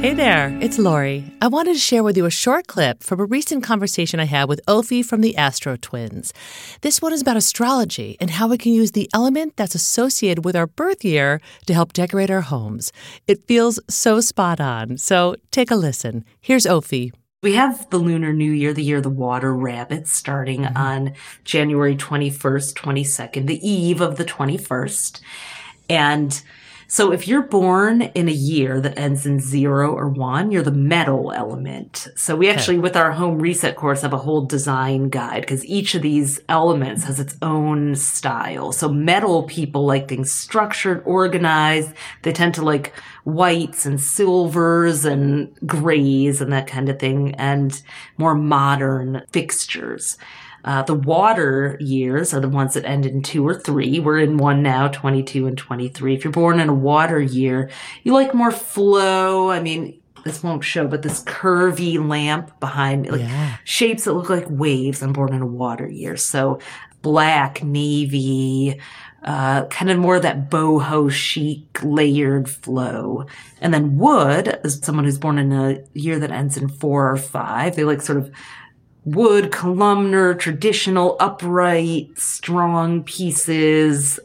Hey there, it's Lori. I wanted to share with you a short clip from a recent conversation I had with Ophi from the Astro Twins. This one is about astrology and how we can use the element that's associated with our birth year to help decorate our homes. It feels so spot on. So take a listen. Here's Ophi. We have the Lunar New Year, the year of the water rabbit, starting on January 21st, 22nd, the eve of the 21st. And so if you're born in a year that ends in 0 or 1, you're the metal element. So we actually, with our home reset course, have a whole design guide because each of these elements has its own style. So metal people like things structured, organized. They tend to like whites and silvers and grays and that kind of thing, and more modern fixtures. The water years are the ones that end in 2 or 3. We're in 1 now, 22 and 23. If you're born in a water year, you like more flow. I mean, this won't show, but this curvy lamp behind me, like shapes that look like waves. I'm born in a water year. So black, navy, kind of more of that boho chic layered flow. And then wood is someone who's born in a year that ends in 4 or 5. They like sort of wood, columnar, traditional, upright, strong pieces,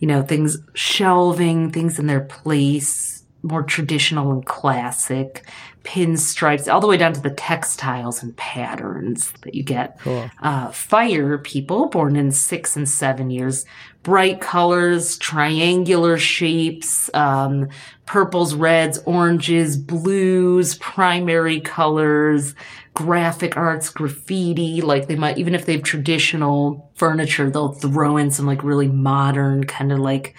things, shelving, things in their place, more traditional and classic, pinstripes, all the way down to the textiles and patterns that you get. Cool. Fire people born in 6 and 7 years, bright colors, triangular shapes, purples, reds, oranges, blues, primary colors, graphic arts, graffiti. Like they might, even if they have traditional furniture, they'll throw in some like really modern kind of like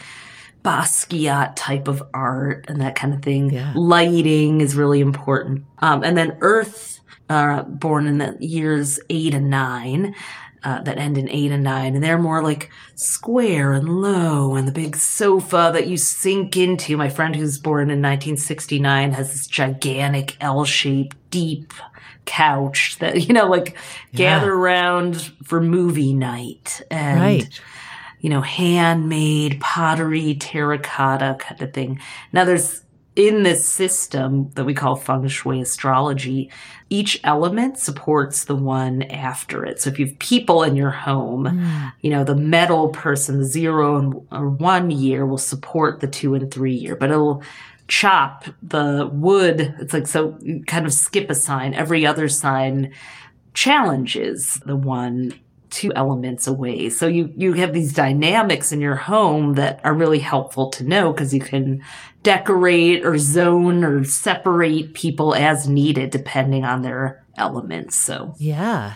Basquiat type of art and that kind of thing. Yeah. Lighting is really important. And then earth, born in the years 8 and 9, that end in 8 and 9. And they're more like square and low and the big sofa that you sink into. My friend who's born in 1969 has this gigantic L-shaped deep couch that, gather around for movie night and, handmade pottery, terracotta kind of thing. Now there's, in this system that we call feng shui astrology, each element supports the one after it. So if you have people in your home, the metal person, 0 or 1 year will support the 2 and 3 year, but it'll chop the wood. It's like, so you kind of skip a sign. Every other sign challenges the 1, 2 elements away. So you have these dynamics in your home that are really helpful to know because you can decorate or zone or separate people as needed depending on their elements. So yeah.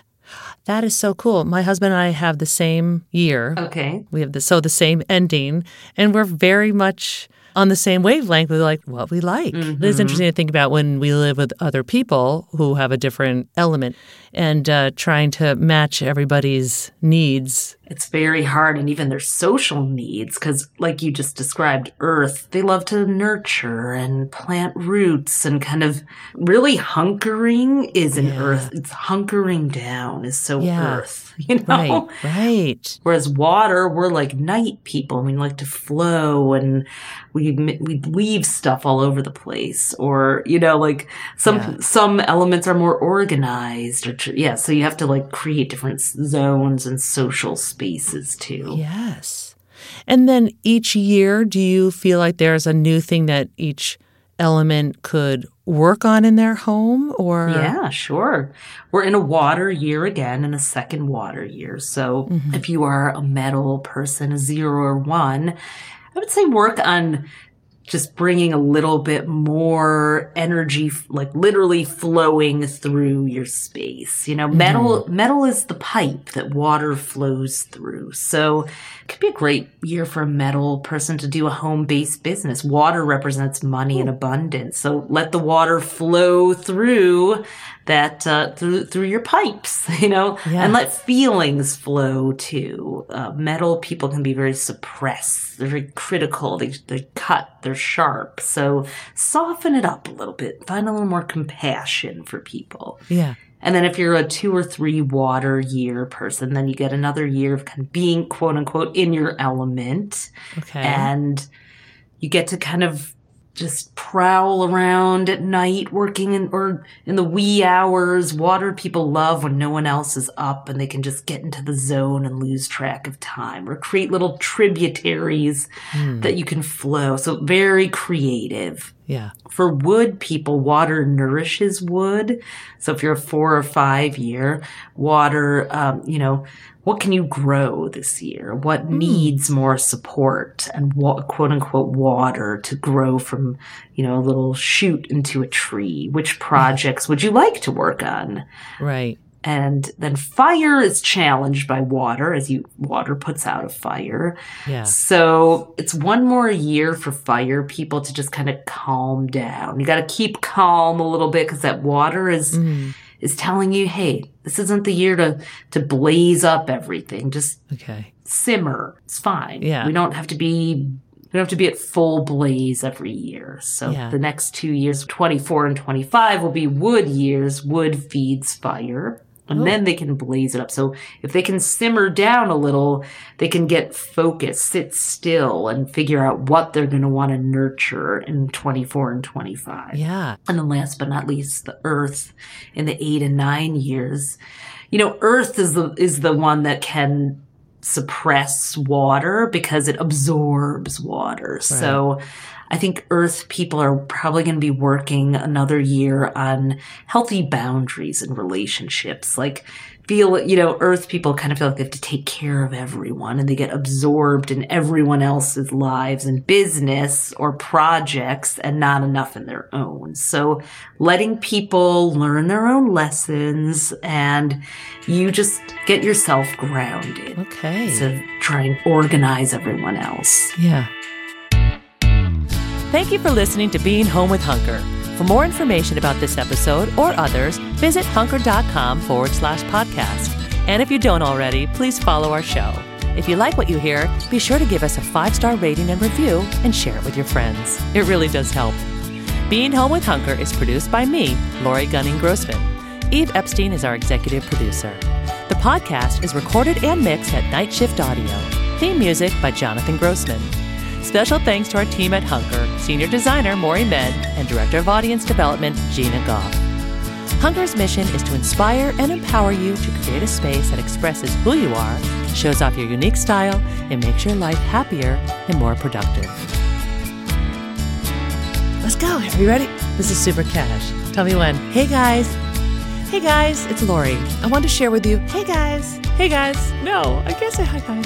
That is so cool. My husband and I have the same year. Okay. We have the same ending, and we're very much on the same wavelength with like what we like. Mm-hmm. It's interesting to think about when we live with other people who have a different element and trying to match everybody's needs. It's very hard, and even their social needs, because like you just described, Earth, they love to nurture and plant roots and kind of really hunkering is an Earth. It's hunkering down is so Earth, Right. Whereas water, we're like night people. We like to flow and we leave stuff all over the place, or, some elements are more organized. So you have to like create different zones and social spaces too. Yes. And then each year, do you feel like there's a new thing that each element could work on in their home? Or yeah, sure. We're in a water year again, in a 2nd water year. So if you are a metal person, a 0 or 1, I would say work on just bringing a little bit more energy, like literally flowing through your space. You know, metal is the pipe that water flows through. So it could be a great year for a metal person to do a home-based business. Water represents money and abundance. So let the water flow through that, through your pipes, you know, and let feelings flow too. Metal people can be very suppressed. They're very critical. They cut. They're sharp. So soften it up a little bit. Find a little more compassion for people. Yeah. And then if you're a 2 or 3 water year person, then you get another year of kind of being, quote unquote, in your element. Okay. And you get to kind of just prowl around at night working in the wee hours. Water people love when no one else is up and they can just get into the zone and lose track of time, or create little tributaries that you can flow. So very creative. Yeah. For wood people, water nourishes wood. So if you're a 4 or 5 year water, you know, what can you grow this year? What needs more support and quote unquote water to grow from, you know, a little shoot into a tree? Which projects would you like to work on? Right. And then fire is challenged by water, as water puts out a fire. Yeah. So it's one more year for fire people to just kind of calm down. You got to keep calm a little bit, because that water is telling you, hey, this isn't the year to blaze up everything. Just simmer. It's fine. Yeah. We don't have to be at full blaze every year. So the next 2 years, 24 and 25, will be wood years. Wood feeds fire. And then they can blaze it up. So if they can simmer down a little, they can get focused, sit still, and figure out what they're going to want to nurture in 24 and 25. Yeah. And then last but not least, the earth in the 8 and 9 years. You know, earth is the one that can suppress water because it absorbs water. Right. So I think earth people are probably going to be working another year on healthy boundaries and relationships. Like, earth people kind of feel like they have to take care of everyone, and they get absorbed in everyone else's lives and business or projects, and not enough in their own. So letting people learn their own lessons, and you just get yourself grounded. Okay. To try and organize everyone else. Yeah. Thank you for listening to Being Home with Hunker. For more information about this episode or others, visit hunker.com/podcast. And if you don't already, please follow our show. If you like what you hear, be sure to give us a 5-star rating and review, and share it with your friends. It really does help. Being Home with Hunker is produced by me, Lori Gunning Grossman. Eve Epstein is our executive producer. The podcast is recorded and mixed at Night Shift Audio. Theme music by Jonathan Grossman. Special thanks to our team at Hunker, Senior Designer Maury Med, and Director of Audience Development Gina Goff. Hunker's mission is to inspire and empower you to create a space that expresses who you are, shows off your unique style, and makes your life happier and more productive. Let's go. Are you ready? This is super cash. Tell me when. Hey, guys. Hey, guys. It's Lori. I want to share with you. Hey, guys. Hey, guys. No, I can't say hi, guys.